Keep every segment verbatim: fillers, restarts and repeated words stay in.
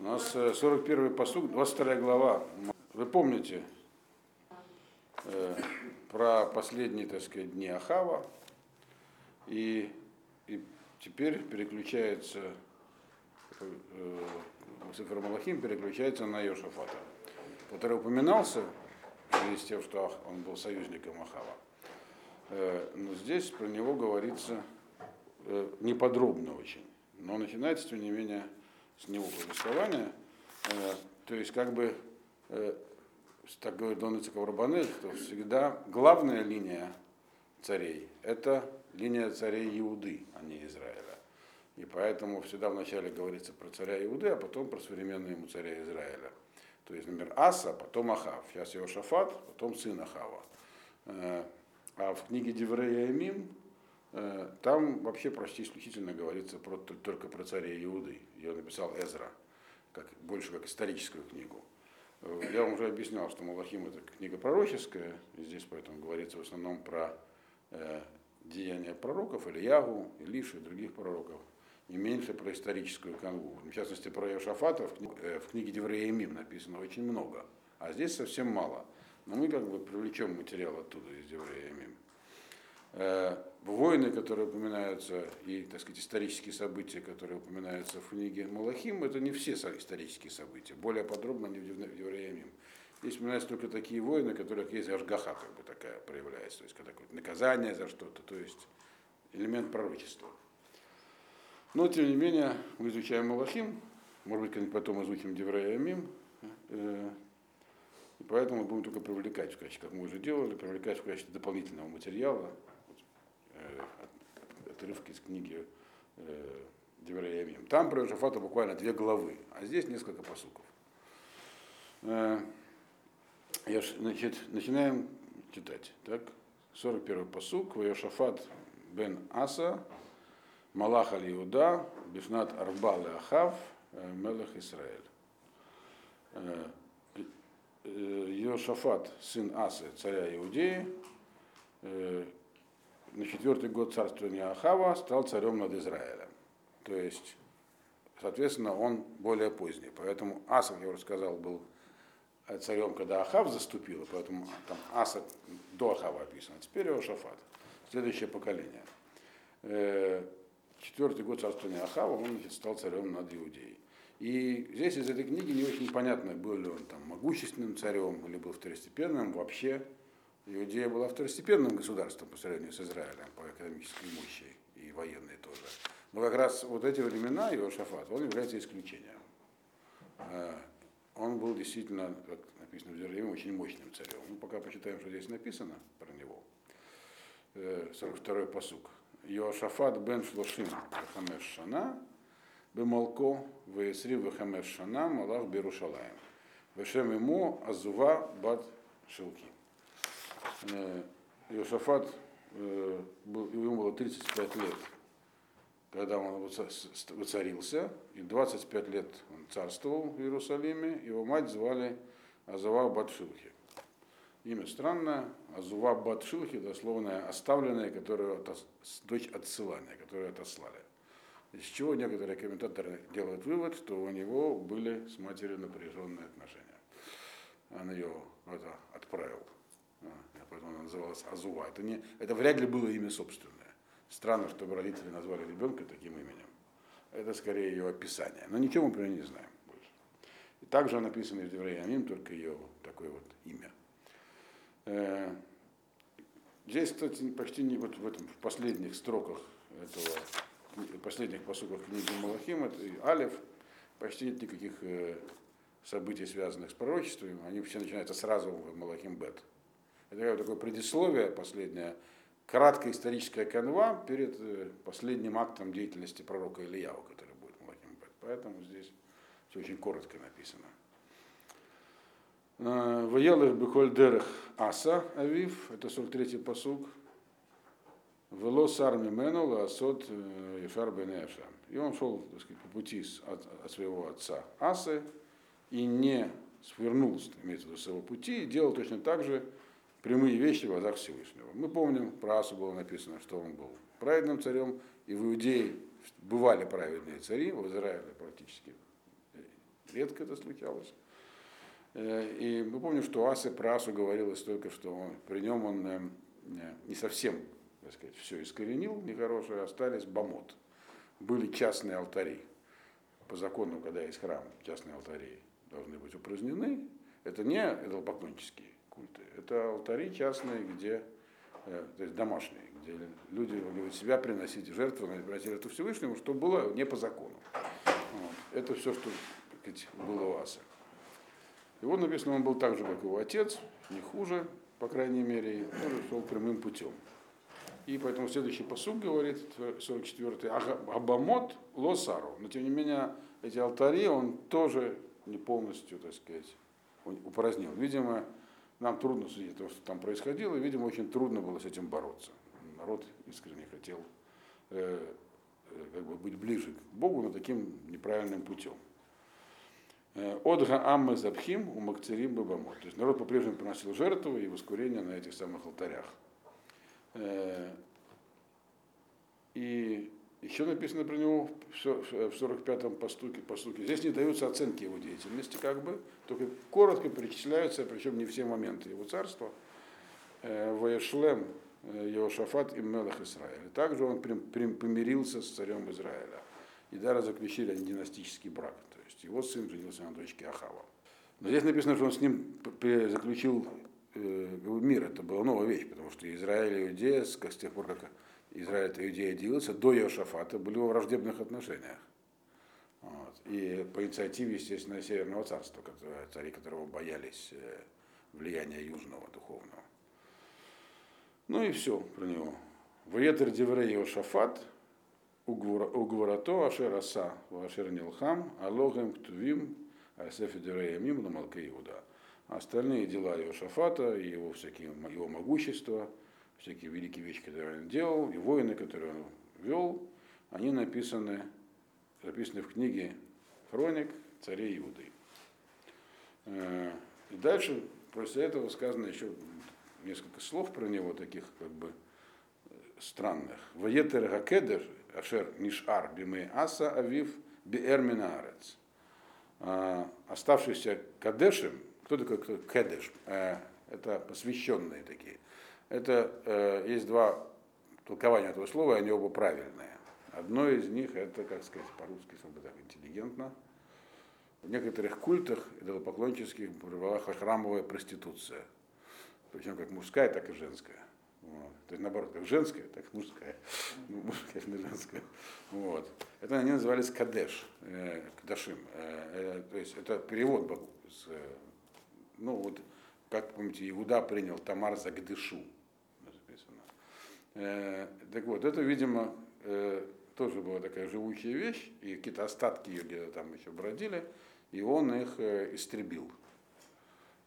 У нас сорок первый пасук, двадцать вторая глава. Вы помните э, про последние, так сказать, дни Ахава. И, и теперь переключается, э, сифер Малахим переключается на Йеошафата, который упоминался в связи с тем, что он был союзником Ахава. Э, но здесь про него говорится э, неподробно очень. Но начинается, тем не менее, с него повествования, э, то есть как бы, э, так говорит Дональд Коварбанель, что всегда главная линия царей – это линия царей Иуды, а не Израиля. И поэтому всегда вначале говорится про царя Иуды, а потом про современного ему царя Израиля. То есть, например, Аса, потом Ахав, сейчас Иосафат, потом сын Ахава. Э, а в книге Диврей ха-Ямим там вообще почти исключительно говорится про, только про царя Иуды. Ее написал Эзра, как, больше как историческую книгу. Я вам уже объяснял, что Малахим — это книга пророческая, и здесь поэтому говорится в основном про э, деяния пророков, Ильяу, Илиши и других пророков, и меньше про историческую канву. В частности, про Иосафата в, кни- э, в книге Диврей ха-Ямим написано очень много, а здесь совсем мало. Но мы как бы привлечем материал оттуда, из Диврей ха-Ямим. Войны, которые упоминаются, и, так сказать, исторические события, которые упоминаются в книге Малахим, это не все исторические события. Более подробно они в Диврей ха-Ямим. Здесь упоминаются только такие войны, которые есть ашгаха, как бы такая проявляется, то есть какое-то наказание за что-то, то есть элемент пророчества. Но, тем не менее, мы изучаем Малахим, может быть, когда-нибудь потом изучим Диврей ха-Ямим, и поэтому мы будем только привлекать в качестве, как мы уже делали, привлекать в качестве дополнительного материала отрывки из книги Диврей ха-Ямим. Там про Иосафата буквально две главы, а здесь несколько пасуков. Значит, начинаем читать. Так, сорок первый пасук. Йеошафат бен Аса, Малах аль Иуда, Бифнат Арбал и Ахав, Мелах Исраэль. Йеошафат, сын Асы, царя Иудеи, на четвертый год царствования Ахава стал царем над Израилем. То есть, соответственно, он более поздний. Поэтому Аса, как я уже сказал, был царем, когда Ахав заступил, поэтому там Аса до Ахава описано. Теперь Йеошафат, следующее поколение. Четвертый год царствования Ахава, он, значит, стал царем над Иудеей. И здесь из этой книги не очень понятно, был ли он там могущественным царем или был второстепенным. Вообще Иудея была второстепенным государством по сравнению с Израилем по экономической мощи и военной тоже. Но как раз вот эти времена Йеошафат, он является исключением. Он был действительно, как написано в Иерусалиме, очень мощным царем. Мы пока почитаем, что здесь написано про него. сорок второй пасук. Йеошафат бен Шлошим Хамеш Шана Бемалко Весри Вехамеш Шана Малах Берушалаем. Вешем ему Азува Батшилхи. Йеошафат, ему было тридцать пять лет, когда он воцарился, и двадцать пять лет он царствовал в Иерусалиме, его мать звали Азува Батшилхи. Имя странное, Азува Батшилхи, дословное оставленное, которое отос... дочь отсылания, которую отослали. Из чего некоторые комментаторы делают вывод, что у него были с матерью напряженные отношения. Он ее это, отправил. Поэтому она называлась Азува. Это, не, это вряд ли было имя собственное. Странно, чтобы родители назвали ребенка таким именем. Это скорее ее описание. Но ничего мы про нее не знаем больше. И также она написана в Диврей ха-Ямим, только ее такое вот имя. Здесь, кстати, почти не вот в, этом, в последних строках этого, последних пасуках книги Малахим, это и Алеф, почти нет никаких событий, связанных с пророчеством. Они все начинаются сразу в Малахим Бет. Это такое предисловие, последняя краткая историческая канва перед последним актом деятельности пророка Ильяу, который будет Малахим Бет. Поэтому здесь все очень коротко написано. Ваелех бехоль дерех Аса авив, это сорок третий пасук. Вело сар мимену лаасот яшар бен Яшар. И он шел, так сказать, по пути от своего отца Асы и не свернул, имеется в виду, с его пути, и делал точно так же, прямые вещи в глазах Всевышнего. Мы помним, про Асу было написано, что он был праведным царем, и в Иудее бывали праведные цари, в Израиле практически Редко это случалось. И мы помним, что Аса про Асу говорилось только, что он, при нем он не совсем, так сказать, все искоренил нехорошее, остались бамот. Были частные алтари. По закону, когда есть храм, частные алтари должны быть упразднены. Это не идолопоклоннические культы, это алтари частные, где, то есть домашние, где люди могли себя приносить, жертву приносили это Всевышнему, что было не по закону. Вот. Это все, что сказать, было у Аса. И вот написано, он был так же, как его отец, не хуже, по крайней мере, он шел прямым путем. И поэтому следующий посуд говорит, сорок четвёртый, Абамот Лосару. Но тем не менее, эти алтари он тоже не полностью, так сказать, упразднил. Видимо, нам трудно судить то, что там происходило, и, видимо, очень трудно было с этим бороться. Народ искренне хотел э, как бы быть ближе к Богу, но таким неправильным путем. Одга аммы забхим у макцерим бабамот. То есть народ по-прежнему приносил жертвы и воскурения на этих самых алтарях. И еще написано про него в сорок пятом постуке, постуке. Здесь не даются оценки его деятельности, как бы, только коротко перечисляются, причем не все моменты его царства. Ваешлем Йеошафат и Мелах Израиля. Также он помирился с царем Израиля. И даже заключили династический брак. То есть его сын женился на дочке Ахава. Но здесь написано, что он с ним заключил мир. Это была новая вещь, потому что Израиль и Иудея, с тех пор, как Израиль и Иудея делился, до Йеошафата были во враждебных отношениях. Вот. И по инициативе, естественно, Северного царства, которые, цари которого боялись влияния южного духовного. Ну и все про него. Ваетер Диврей Йеошафат, Угворато, Ашера Са, Ашер Нилхам, Алогем Ктувим, Асефи Диврей Ямим, Намалка Иуда. Остальные дела Йеошафата, его всякие, его могущества, всякие великие вещи, которые он делал, и войны, которые он вел, они написаны, написаны в книге «Хроник царей Иуды». И дальше после этого сказано еще несколько слов про него, таких как бы странных. «Ваетер гакедер ашер нишар бимей аса авив биэр минаарец». Оставшийся кадешем. Кто такой кедеш? Это посвященные такие. Это есть два толкования этого слова, они оба правильные. Одно из них это, как сказать по-русски, чтобы так интеллигентно. В некоторых культах идолопоклоннических была храмовая проституция. Причем как мужская, так и женская. Вот. То есть наоборот, как женская, так и мужская. Ну, мужская, не женская. Вот. Это они назывались кадеш, э, кадашим. Э, э, то есть это перевод был с... Ну вот, как помните, Иуда принял Тамар за Гдышу. Э, так вот, это, видимо, э, тоже была такая живучая вещь, и какие-то остатки ее где-то там еще бродили, и он их э, истребил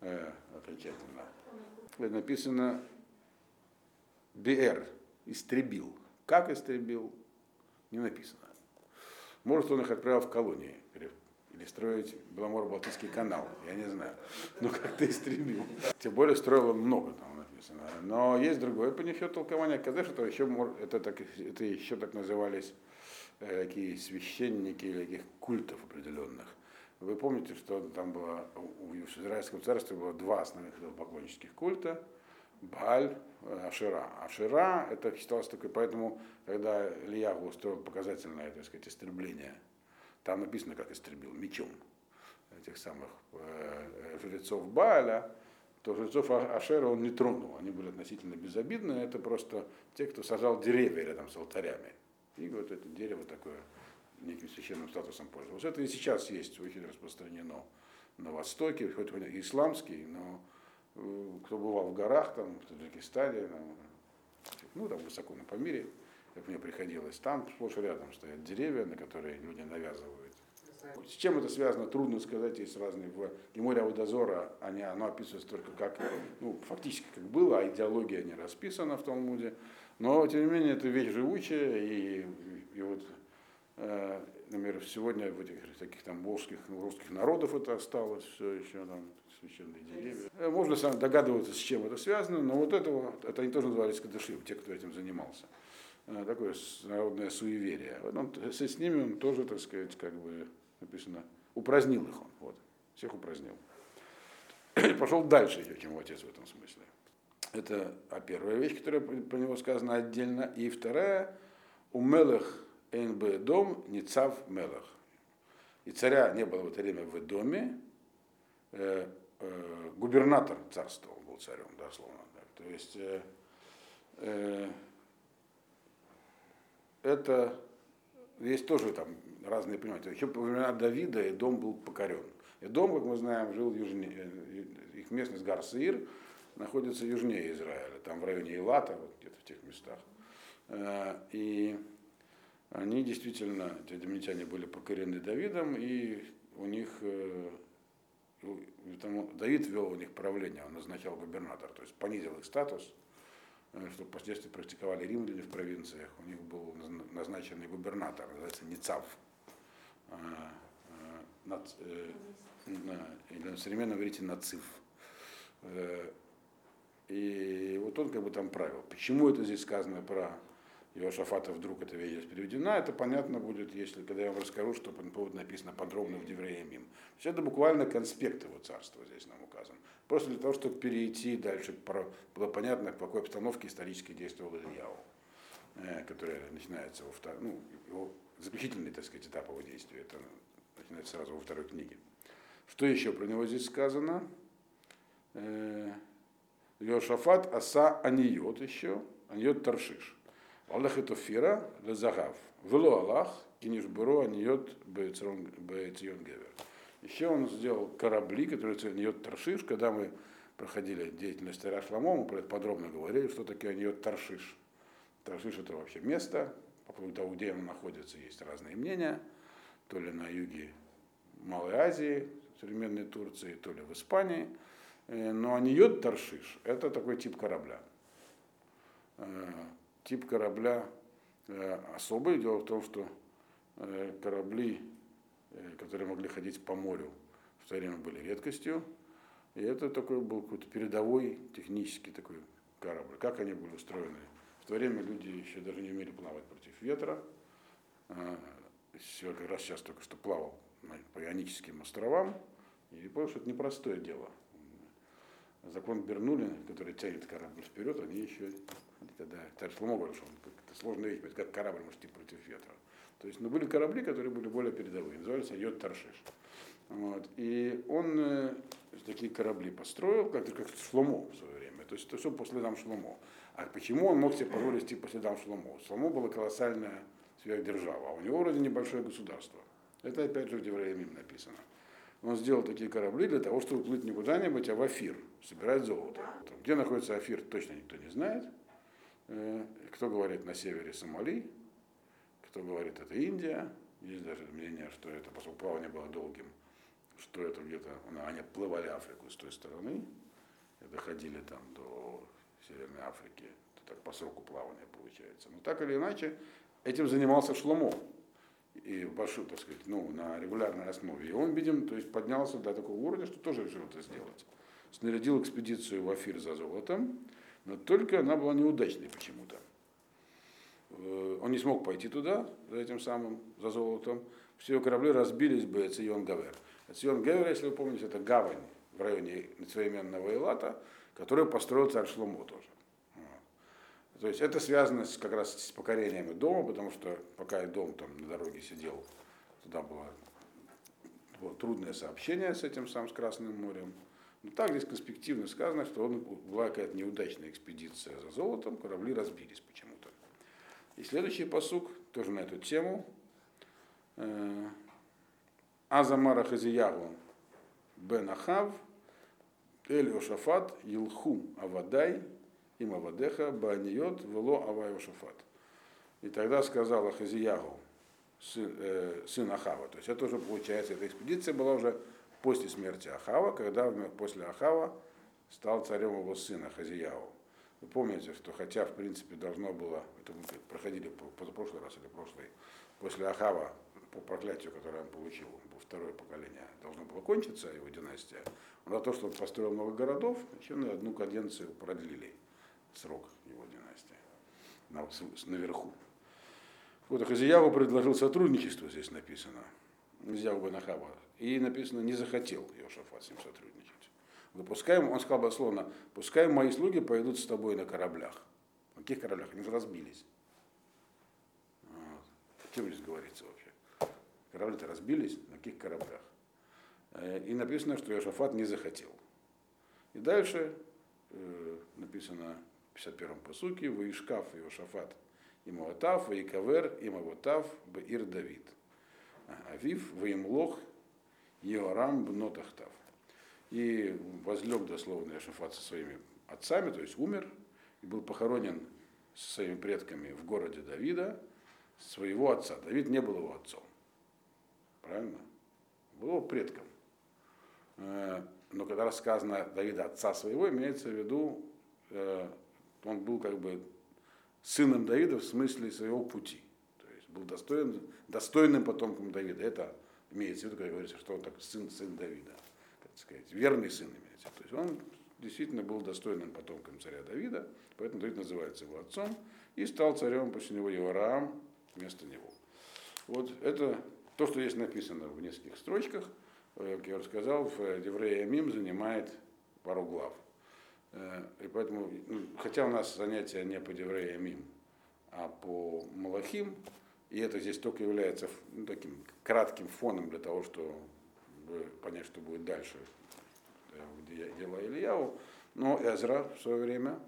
э, окончательно. Написано «БР» – «истребил». Как истребил, не написано. Может, он их отправил в колонии. Или строить Беломор-Балтийский канал, я не знаю. Но как-то истребил. Тем более строил он много, там написано. Но есть другое по нему толкование. Кадеш, это еще, это, так, это еще так назывались э, такие священники или таких культов определенных. Вы помните, что там было, в Израильском царстве было два основных поклоннических культа. Бааль, Ашера. Ашера, это считалось такой, поэтому, когда Ильяу устроил показательное, так сказать, истребление, там написано, как истребил мечом этих самых э, жрецов Бааля, то жрецов Ашера он не тронул. Они были относительно безобидны. Это просто те, кто сажал деревья рядом с алтарями. И вот это дерево такое неким священным статусом пользовалось. Это и сейчас есть очень распространено на Востоке, хоть и исламский, но э, кто бывал в горах, там, в Таджикистане, там, ну там высоко на Памире, как мне приходилось, там сплошь рядом стоят деревья, на которые люди навязывают. С чем это связано, трудно сказать, есть разные. В Геморе Авудазора оно описывается только как, ну, фактически как было, а идеология не расписана в Талмуде. Но, тем не менее, это вещь живучая, и, и вот, э, например, сегодня в этих таких там волжских, русских народов это осталось все еще, там, священные деревья. Можно сам догадываться, с чем это связано, но вот этого, это они тоже назывались кадышим, те, кто этим занимался. Такое народное суеверие. Он, с, с ними он тоже, так сказать, как бы написано, упразднил их он. Вот. Всех упразднил. Пошел дальше Иоаким, отец, в этом смысле. Это а первая вещь, которая про него сказана отдельно. И вторая, у Мелех Эйнбе Эдом Ницав Мелех. И царя не было в это время в Эдоме, э, э, губернатор царствовал, был царем, дословно. Да, то есть э, э, это есть тоже там разные понимания. Еще во времена Давида Эдом был покорен. Эдом, как мы знаем, жил южнее, их местность Гар-Саир находится южнее Израиля, там в районе Илата, вот где-то в тех местах. И они действительно, эти едомитяне, были покорены Давидом, и у них, Давид вел у них правление, он назначал губернатор, то есть понизил их статус, что впоследствии практиковали римляне в провинциях, у них был назначенный губернатор, называется Ницав, нац, э, или на современном говорите Нацив. И вот он как бы там правил. Почему это здесь сказано про Иосафата, вдруг эта вещь переведена, это понятно будет, если, когда я вам расскажу, что по этому поводу написано подробно в Диврей ха-Ямим. То есть это буквально конспект его царства здесь нам указан. Просто для того, чтобы перейти дальше, было понятно, в какой обстановке исторически действовал Ильяу, которая начинается во второй, ну, его заключительный, так сказать, этап его действия, это начинается сразу во второй книге. Что еще про него здесь сказано? Йеошафат Аса Анийот еще, Анийот Таршиш. Аллах это фира, лезагав. Вело Аллах, кинешбуро, Анийот Эцион-Гавер. Еще он сделал корабли, которые Анийот Таршиш. Когда мы проходили деятельность царя Шломо, мы про это подробно говорили, что такое Анийот Таршиш. Таршиш это вообще место, по поводу того, где он находится, есть разные мнения. То ли на юге Малой Азии, современной Турции, то ли в Испании. Но Анийот Таршиш – это такой тип корабля. Тип корабля особый. Дело в том, что корабли, которые могли ходить по морю, в то время были редкостью. И это такой был какой-то передовой технический такой корабль. Как они были устроены? В то время люди еще даже не умели плавать против ветра. Все, как раз сейчас только что плавал по Ионическим островам. И понял, что это непростое дело. Закон Бернулина, который тянет корабль вперед, они еще, когда царь Шломо говорил, что он, это сложная вещь, как корабль может идти против ветра. То есть, но ну, были корабли, которые были более передовые, назывались Анийот Таршиш. Вот. И он э, такие корабли построил, как, как Шломо в свое время. То есть это все по следам Шломо. А почему он мог себе позволить идти по следам Шломо? Шломо была колоссальная сверхдержава, а у него вроде небольшое государство. Это опять же в Диврей ха-Ямим написано. Он сделал такие корабли для того, чтобы плыть не куда-нибудь, а в Афир, собирать золото. Где находится Афир, точно никто не знает. Кто говорит на севере Сомали, кто говорит это Индия. Есть даже мнение, что это, поскольку плавание было долгим, что это где-то, они плывали Африку с той стороны, доходили там до Северной Африки, это так по сроку плавания получается. Но так или иначе, этим занимался Шломо. И большой, так сказать, ну, на регулярной основе. И он, видим, то есть поднялся до такого уровня, что тоже решил это сделать. Снарядил экспедицию в Афир за золотом, но только она была неудачной почему-то. Он не смог пойти туда, за этим самым, за золотом. Все корабли разбились бы Эцион-Гавер. Эцион-Гавер, если вы помните, это гавань в районе современного Илата, которую построил царь Шломо тоже. То есть это связано с, как раз с покорениями дома, потому что пока я дом там на дороге сидел, туда было, было трудное сообщение с этим самым, с Красным морем. Но так здесь конспективно сказано, что он, была какая-то неудачная экспедиция за золотом, корабли разбились почему-то. И следующий пасук, тоже на эту тему. Азамара Хазияху бен Ахав, Иошафат, Илху Авадай, им Авадеха, Бааниот, Вело Ава Иошафат. И тогда сказал Ахазияху, сын, э, сын Ахава. То есть это уже получается, эта экспедиция была уже после смерти Ахава, когда после Ахава стал царем его сын Ахазияху. Вы помните, что хотя, в принципе, должно было, это мы проходили позапрошлый раз или прошлый, после Ахава, по проклятию, которое он получил, он был второе поколение, должно было кончиться его династия. Но за то, что он построил много городов, еще на одну каденцию продлили срок его династии наверху. Вот Ахазияху предложил сотрудничество, здесь написано. Ахазияху бен Ахава И написано, не захотел Иосафат с ним сотрудничать. Пускай, он сказал дословно, пускай мои слуги пойдут с тобой на кораблях. На каких кораблях? Они же разбились. Вот. О чем здесь говорится вообще? Корабли-то разбились, на каких кораблях? И написано, что Иосафат не захотел. И дальше э, написано в пятьдесят первом посуке, «Ваишкав Иосафат имаватав, ваикавер имаватав беир Давид, авив ваимлох Йорам бнотахтав». И возлег дословно Иосафат со своими отцами, то есть умер, и был похоронен со своими предками в городе Давида, своего отца. Давид не был его отцом, правильно? Был его предком. Но когда рассказано Давида отца своего, имеется в виду, он был как бы сыном Давида в смысле своего пути. То есть был достоин, достойным потомком Давида. Это имеется в виду, когда говорится, что он так сын, сын Давида. Так сказать, верный сын имеется. То есть он действительно был достойным потомком царя Давида, поэтому Давид называется его отцом, и стал царем после него Йорам вместо него. Вот это то, что здесь написано в нескольких строчках. Как я уже сказал, в Диврей ха-Ямим занимает пару глав. И поэтому, ну, хотя у нас занятия не по Диврей ха-Ямим, а по Малахим, и это здесь только является, ну, таким кратким фоном для того, чтобы понять, что будет дальше, где дела Ильяу, но Эзра в свое время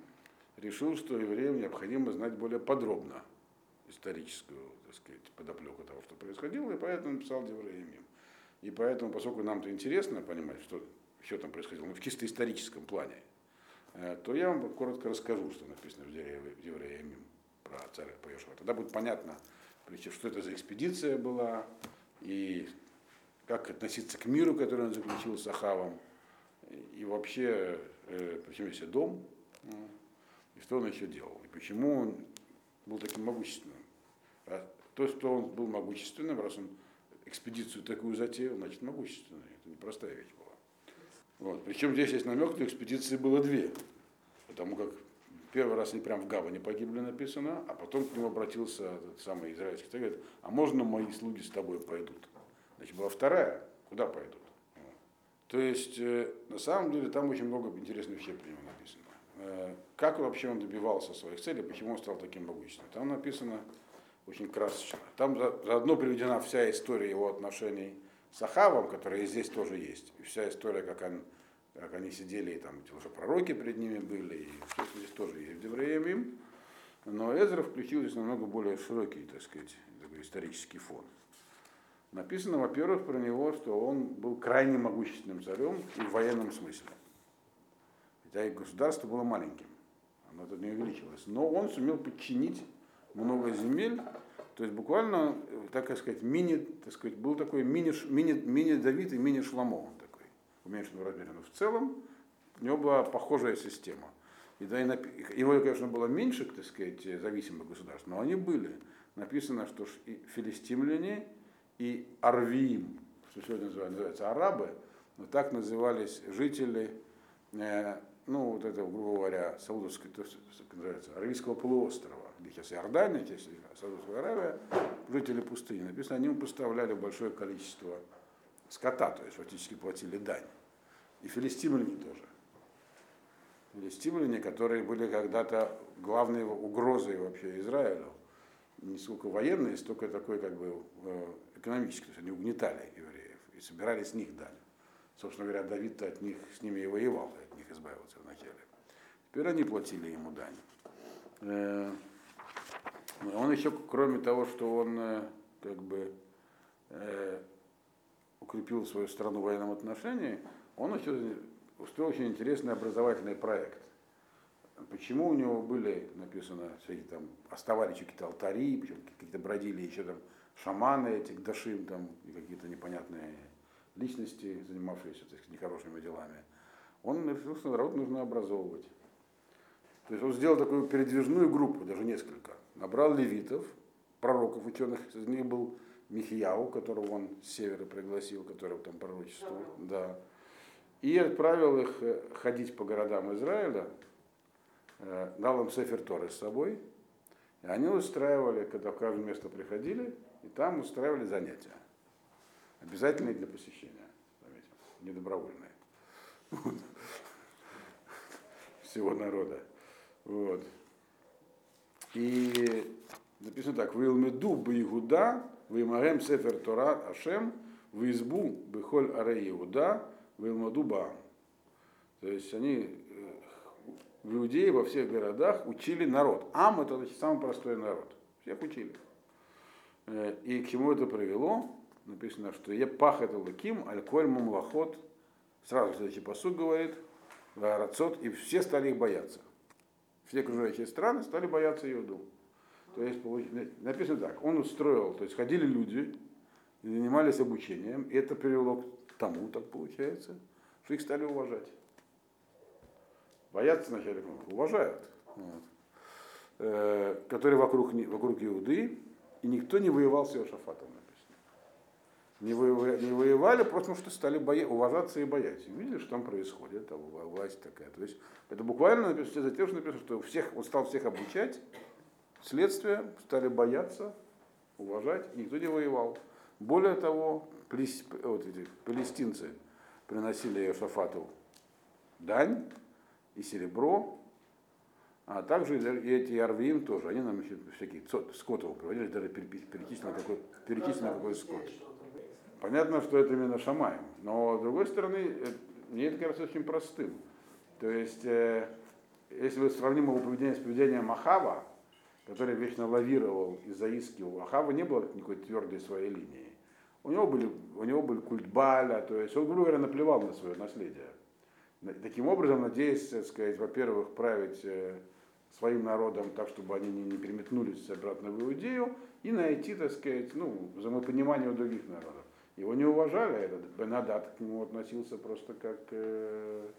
решил, что евреям необходимо знать более подробно историческую, так сказать, подоплеку того, что происходило, и поэтому написал Диврей ха-Ямим. И поэтому, поскольку нам-то интересно понимать, что все там происходило, ну, в чисто историческом плане, то я вам коротко расскажу, что написано в Диврей ха-Ямим про царя Иосафата. Тогда будет понятно, что это за экспедиция была, и как относиться к миру, который он заключил с Ахавом, и вообще, почему есть Идом, и что он еще делал, и почему он был таким могущественным. То, что он был могущественным, раз он экспедицию такую затеял, значит, могущественная. Это непростая вещь была. Вот. Причем здесь есть намек, что экспедиции было две. Потому как первый раз они прям в гавани погибли, написано, а потом к нему обратился этот самый израильский царь, говорит, а можно мои слуги с тобой пойдут? Значит, была вторая, куда пойдут? Вот. То есть, э, на самом деле, там очень много интересных вещей про него написано. Э, как вообще он добивался своих целей, почему он стал таким могущественным? Там написано очень красочно. Там заодно приведена вся история его отношений с Ахавом, которая и здесь тоже есть. И вся история, как, он, как они сидели, и там уже пророки перед ними были, и все это здесь тоже есть в Диврей ха-Ямим. Но Эзра включил здесь намного более широкий, так сказать, такой исторический фон. Написано, во-первых, про него, что он был крайне могущественным царем и в военном смысле. Хотя и государство было маленьким, оно тут не увеличилось. Но он сумел подчинить много земель, то есть буквально, так сказать, мини, так сказать, был такой мини, мини, мини Давид и мини Шломо, он такой, уменьшен в размере, но в целом у него была похожая система. И да, и напи... его, конечно, было меньше, так сказать, зависимых государств, но они были. Написано, что и филистимляне и Арвим, что сегодня называются арабы, но так назывались жители, э, ну вот этого, грубо говоря, саудовского, то, как называется, Аравийского полуострова. Сейчас Иордания, сейчас Саудовская Аравия, жители пустыни, написано, они им поставляли большое количество скота, то есть фактически платили дань. И филистимляне тоже. Филистимляне, которые были когда-то главной угрозой вообще Израилю, не сколько военные, столько такой как бы экономической, то есть они угнетали евреев и собирали с них дань. Собственно говоря, Давид-то от них, с ними и воевал, от них избавился вначале. Теперь они платили ему дань. Он еще, кроме того, что он как бы э, укрепил свою страну в военном отношении, он еще устроил очень интересный образовательный проект. Почему у него были, написано, всякие там, оставались какие-то алтари, какие-то бродили еще там шаманы этих дашим, там, и какие-то непонятные личности, занимавшиеся, так сказать, нехорошими делами. Он решил, что народ нужно образовывать. То есть он сделал такую передвижную группу, даже несколько. Набрал левитов, пророков, ученых. Из них был Михияу, которого он с севера пригласил, которого там пророчествовал. Да. И отправил их ходить по городам Израиля, дал им Сефер Торы с собой. И они устраивали, когда в каждое место приходили, и там устраивали занятия. Обязательные для посещения, заметим, недобровольные. Вот. Всего народа. Вот. И написано так: «Вилмеду бы Игуда, вимарем сефер Тора Ашем, визбу бы холь аре Игуда, вилмаду баам». То есть они в людей во всех городах учили народ. Ам — это значит самый простой народ. Всех учили. И к чему это привело? Написано, что «Е пахет элаким, аль-коль мумлахот». Сразу следующий посуд говорит, и все стали их бояться. Все окружающие страны стали бояться Иуду. То есть написано так: он устроил, то есть ходили люди, занимались обучением, и это привело к тому, так получается, что их стали уважать. Боятся вначале, уважают, вот. э, которые вокруг, вокруг Иуды, и никто не воевал с Иошафатом. Не воевали, просто потому что стали боя- уважаться и бояться. Видели, что там происходит, там власть такая. То есть это буквально написано, за тем, что написано, что всех, он стал всех обучать, следствие, стали бояться, уважать, никто не воевал. Более того, плес, вот эти, палестинцы приносили Иосафату дань и серебро, а также и эти Арвим тоже, они нам еще всякие скотов приводили, даже перечислено какой, перечислено какой скот. Понятно, что это именно Шамаем, но с другой стороны, мне это кажется очень простым. То есть, э, если мы сравним его поведение с поведением Ахава, который вечно лавировал и заискивал, Ахава не было никакой твердой своей линии. У него были, у него были культ Бааля, то есть он, грубо говоря, наплевал на свое наследие. Таким образом, надеясь, так сказать, во-первых, править своим народом так, чтобы они не переметнулись обратно в Иудею, и найти, так сказать, ну, взаимопонимание у других народов. Его не уважали, этот Бенадат к нему относился просто как э,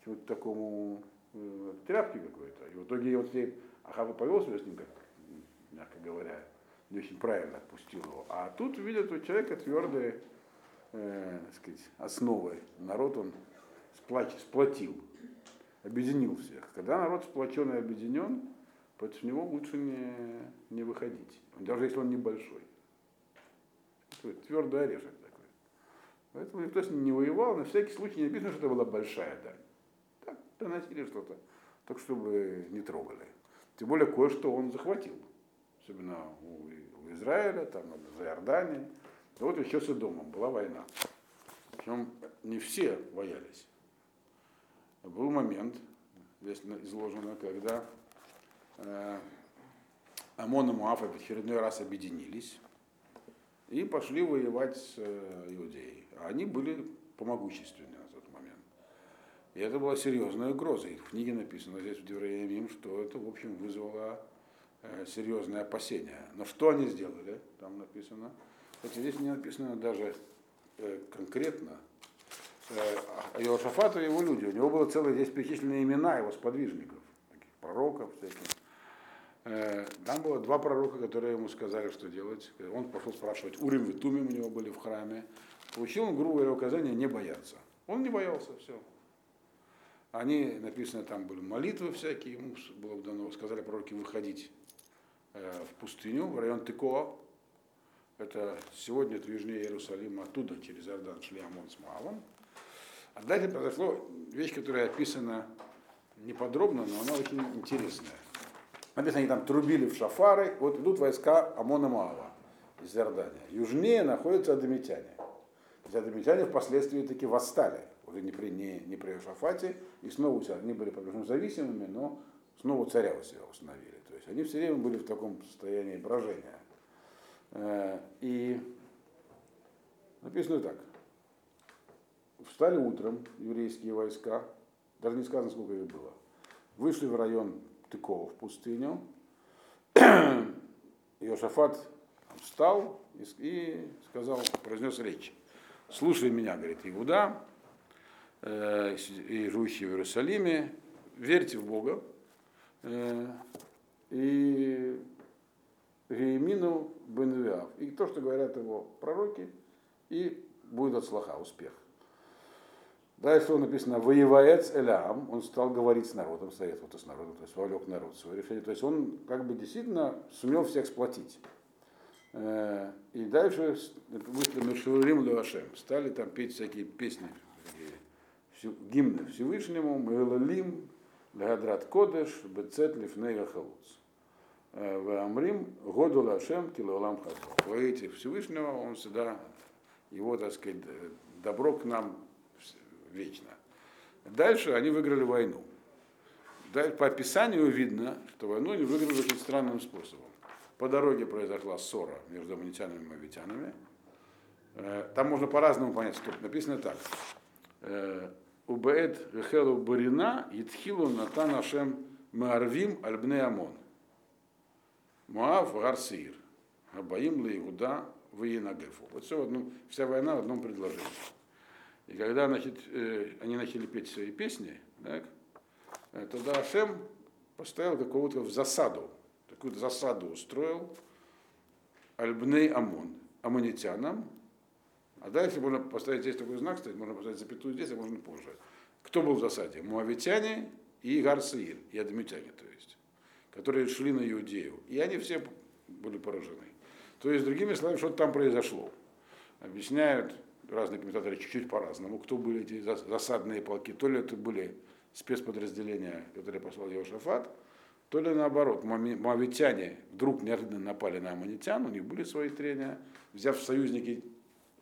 к чему-то такому э, тряпке какой-то. И в итоге вот Ахав повел себя с ним, как, мягко говоря, не очень правильно отпустил его. А тут видят у человека твердые э, так сказать, основы. Народ он сплотил, сплотил, объединил всех. Когда народ сплочен и объединен, против него лучше не, не выходить, даже если он небольшой. Твердый орешек такой. Поэтому никто с ним не воевал, на всякий случай не обидно, что это была большая дань. Так, приносили что-то, так чтобы не трогали. Тем более кое-что он захватил. Особенно у, у Израиля, там, за Иорданией. И вот еще с Идомом была война. Причем не все боялись. Был момент, здесь изложено, когда э, Амон и Моав в очередной раз объединились и пошли воевать с Иудеей. Они были помогущественны на тот момент. И это была серьезная угроза. И в книге написано здесь в Диврей ха-Ямим, что это, в общем, вызвало серьезные опасения. Но что они сделали, там написано. Хотя здесь не написано даже конкретно. Иошафат и его люди. У него было целые здесь перечисленные имена его сподвижников, таких пророков всяких. Там было два пророка, которые ему сказали, что делать. Он пошел спрашивать. Урим и Тумим у него были в храме. Получил он, грубо говоря, указание не бояться. Он не боялся, все. Они, написано, там были молитвы всякие. Ему было дано, сказали пророки выходить в пустыню, в район Текоа. Это сегодня, это южнее Иерусалима, оттуда через Иордан шли Амон с Моавом. А дальше произошла вещь, которая описана неподробно, но она очень интересная. Написано, они там трубили в шафары, вот идут войска Амона Моава из Иордания. Южнее находятся едомитяне. Едомитяне впоследствии таки восстали, уже не при, не, не при Иошафате, и снова они были, по-моему, зависимыми, но снова царя у себя установили. То есть они все время были в таком состоянии брожения. И написано так. Встали утром еврейские войска, даже не сказано, сколько их было, вышли в район Тыкова в пустыню. Иошафат встал и сказал, произнес речь. Слушай меня, говорит, Иуда, э, и живущие в Иерусалиме, верьте в Бога, э, и Риемину Бенвиав. И то, что говорят его пророки, и будет от слаха успех. Дальше он написано «Воеваец Элям», он стал говорить с народом, советоваться с народом, то есть вовлек народ в свое решение. То есть он как бы действительно сумел всех сплотить. И дальше стали там петь всякие песни, гимны Всевышнему, Мэлалим, Лагадрат Кодеш, Бецет Лифнея Халуц. Ваамрим, Году Лашем, Килолам Хазов. Хвалите Всевышнего, он всегда, его, так сказать, добро к нам вечно. Дальше они выиграли войну. По описанию видно, что войну они выиграли очень странным способом. По дороге произошла ссора между амонитянами и моавитянами. Там можно по-разному понять, что написано так. Убеэт Рехелу Барина, Итхилу Натан Ашем Маарвим Альбне Амон. Моав Гар-Саир. Абаим Ле Иуда Вейенагефу. Вот все в одном, вся война в одном предложении. И когда, значит, они начали петь свои песни, так, тогда Ашем поставил какого-то в засаду. Какую-то засаду устроил Альбней Амон, амонитянам. А дальше можно поставить здесь такой знак, кстати, можно поставить запятую здесь, а можно позже. Кто был в засаде? Моавитяне и Гар-Саир, и Едомитяне, то есть, которые шли на Иудею. И они все были поражены. То есть, другими словами, что-то там произошло. Объясняют разные комментаторы чуть-чуть по-разному, кто были эти засадные полки. То ли это были спецподразделения, которые послал Йеошафат, то ли наоборот, моавитяне вдруг неожиданно напали на амонитян, у них были свои трения, взяв в союзники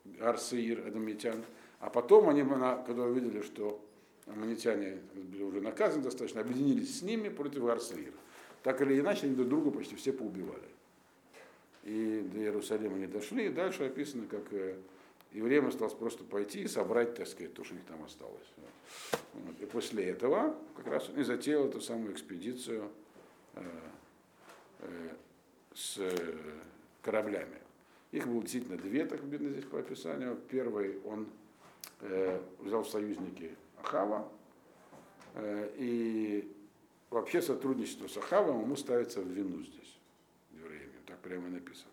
Гар-Саир, Едомитян. А потом они, когда увидели, что амонитяне были уже наказаны достаточно, объединились с ними против Гар-Саира. Так или иначе, они друг друга почти все поубивали. И до Иерусалима не дошли, и дальше описано, как евреям осталось просто пойти и собрать, так сказать, то, что у них там осталось. И после этого как раз он и затеял эту самую экспедицию с кораблями. Их было действительно две, так видно здесь по описанию. Первый он э, взял в союзники Ахава, э, и вообще сотрудничество с Ахавом ему ставится в вину здесь, евреям, так прямо и написано.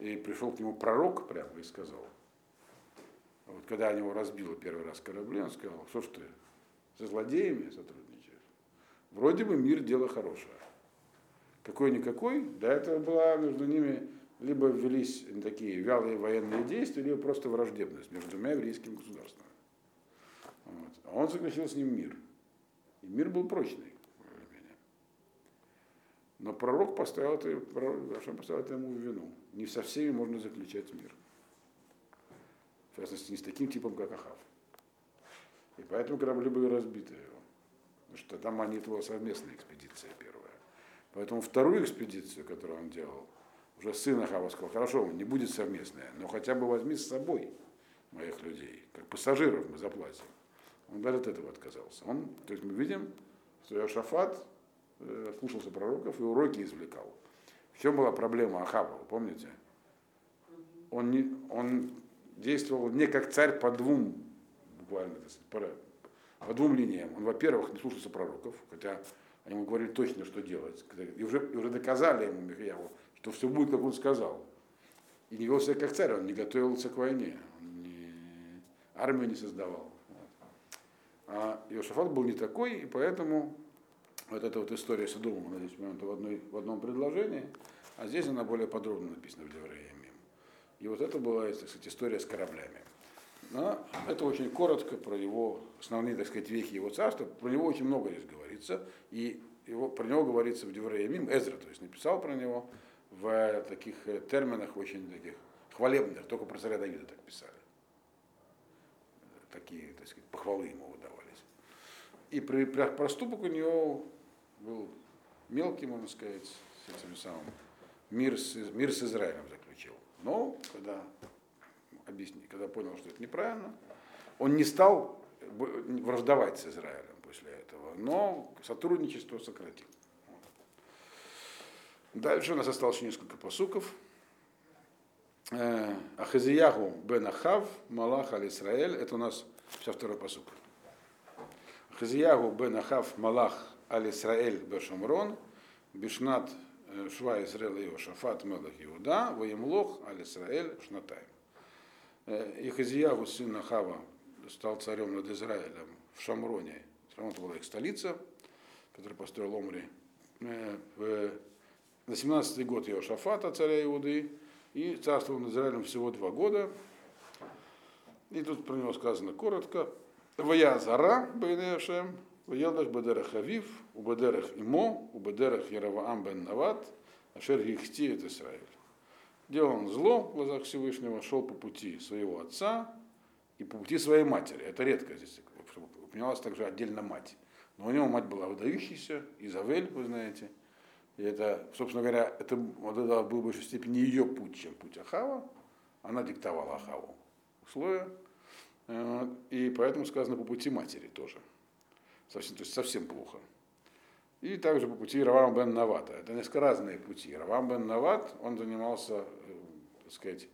И пришел к нему пророк прямо и сказал, вот когда они его разбило первый раз корабли, он сказал, что ж ты со злодеями сотрудничаешь? Вроде бы мир дело хорошее. Какой-никакой, до этого была между ними либо велись такие вялые военные действия, либо просто враждебность между двумя еврейскими государствами. Вот. А он заключил с ним мир. И мир был прочный. Но пророк поставил это, пророк поставил это ему в вину. Не со всеми можно заключать мир. В частности, не с таким типом, как Ахав. И поэтому корабли были разбиты. Потому что там они была совместная экспедиция первая. Поэтому вторую экспедицию, которую он делал, уже сын Ахава сказал, хорошо, не будет совместная, но хотя бы возьми с собой моих людей, как пассажиров мы заплатим. Он даже от этого отказался. Он, то есть мы видим, что Иосафат э, слушался пророков и уроки извлекал. В чем была проблема Ахава, вы помните? Он, не, он действовал не как царь по двум, буквально, по, по двум линиям. Он, во-первых, не слушался пророков, хотя они ему говорили точно, что делать. И уже, и уже доказали ему Михаилу, то все будет, как он сказал. И не вел себя как царь, он не готовился к войне, он не... армию не создавал. А Иосафат был не такой, и поэтому вот эта вот история с Идомом, она здесь в, одной, в одном предложении, а здесь она более подробно написана в Диврей ха-Ямим. И вот это была, так сказать, история с кораблями. Но это очень коротко про его основные, так сказать, вехи его царства. Про него очень много здесь говорится, и его, про него говорится в Диврей ха-Ямим, Эзра, то есть написал про него, в таких терминах очень таких хвалебных, только про царя Давида так писали. Такие, так сказать, похвалы ему выдавались. И при, при проступок у него был мелкий, можно сказать, с этим самым, мир с, мир с Израилем заключил. Но когда, объясни, когда понял, что это неправильно, он не стал враждовать с Израилем после этого, но сотрудничество сократил. Дальше у нас осталось еще несколько пасуков. Ахазияху бен Ахав, Малах аль-Исраэль. Это у нас вся второй пасук. Ахазияху бен Ахав, Малах аль-Исраэль бе Шомрон, Бишнат Шва Исраэль Иошафат Мелах Иуда, Ваемлох аль-Исраэль Шнатайм. Ахазияху, сын Ахава, стал царем над Израилем в Шомроне. Шомрон была их столица, которую построил Омри. В на семнадцатый год Йеошафата, царя Иуды, и царствовал над Израилем всего два года. И тут про него сказано коротко. Ваязара Бейнешем, Ваялдах Бадерах Авив, Убадерах Имо, Убадерах Ировам бен Нават, Ашер Гихти от Израиль. Делал он зло в глазах Всевышнего, шел по пути своего отца и по пути своей матери. Это редко здесь, чтобы упоминалась также отдельно мать. Но у него мать была выдающейся, Изавель, вы знаете. И это, собственно говоря, это, это был в большей степени ее путь, чем путь Ахава. Она диктовала Ахаву условия. И поэтому сказано по пути матери тоже. Совсем, то есть совсем плохо. И также по пути Ировам бен Навата. Это несколько разные пути. Ировам бен Нават, он занимался, так сказать,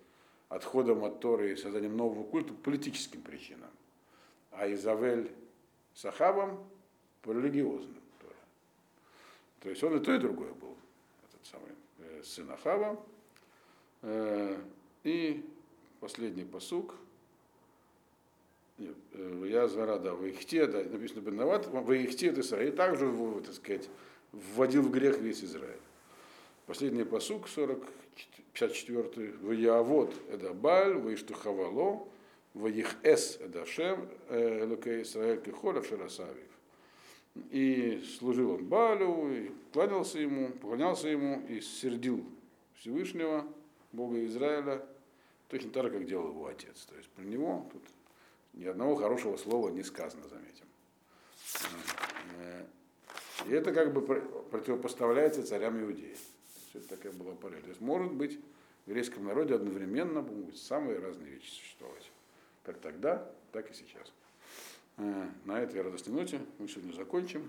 отходом от Торы и созданием нового культа по политическим причинам. А Изавель с Ахавом по религиозным. То есть он и то, и другое был, этот самый э, сын Ахава. Э, и последний пасук. Я зарада Ваихтеда, написано Бенноват, Ваихтед Исраиль, и также, так сказать, вводил в грех весь Израиль. Последний пасук, сорок, пятьдесят четвёртый, Ваяавод эда Бааль, Ваиштухавало, Ваихэс эда Шем, Элокей Исраэль Кихоля Шерасавив. И служил он Баалю, и кланялся ему, поклонялся ему, и сердил Всевышнего, Бога Израиля, точно так же, как делал его отец. То есть про него тут ни одного хорошего слова не сказано, заметим. И это как бы противопоставляется царям иудеев. Все это такая была параллель. То есть может быть в греческом народе одновременно будут самые разные вещи существовать. Как тогда, так и сейчас. На этой радостной ноте мы сегодня закончим.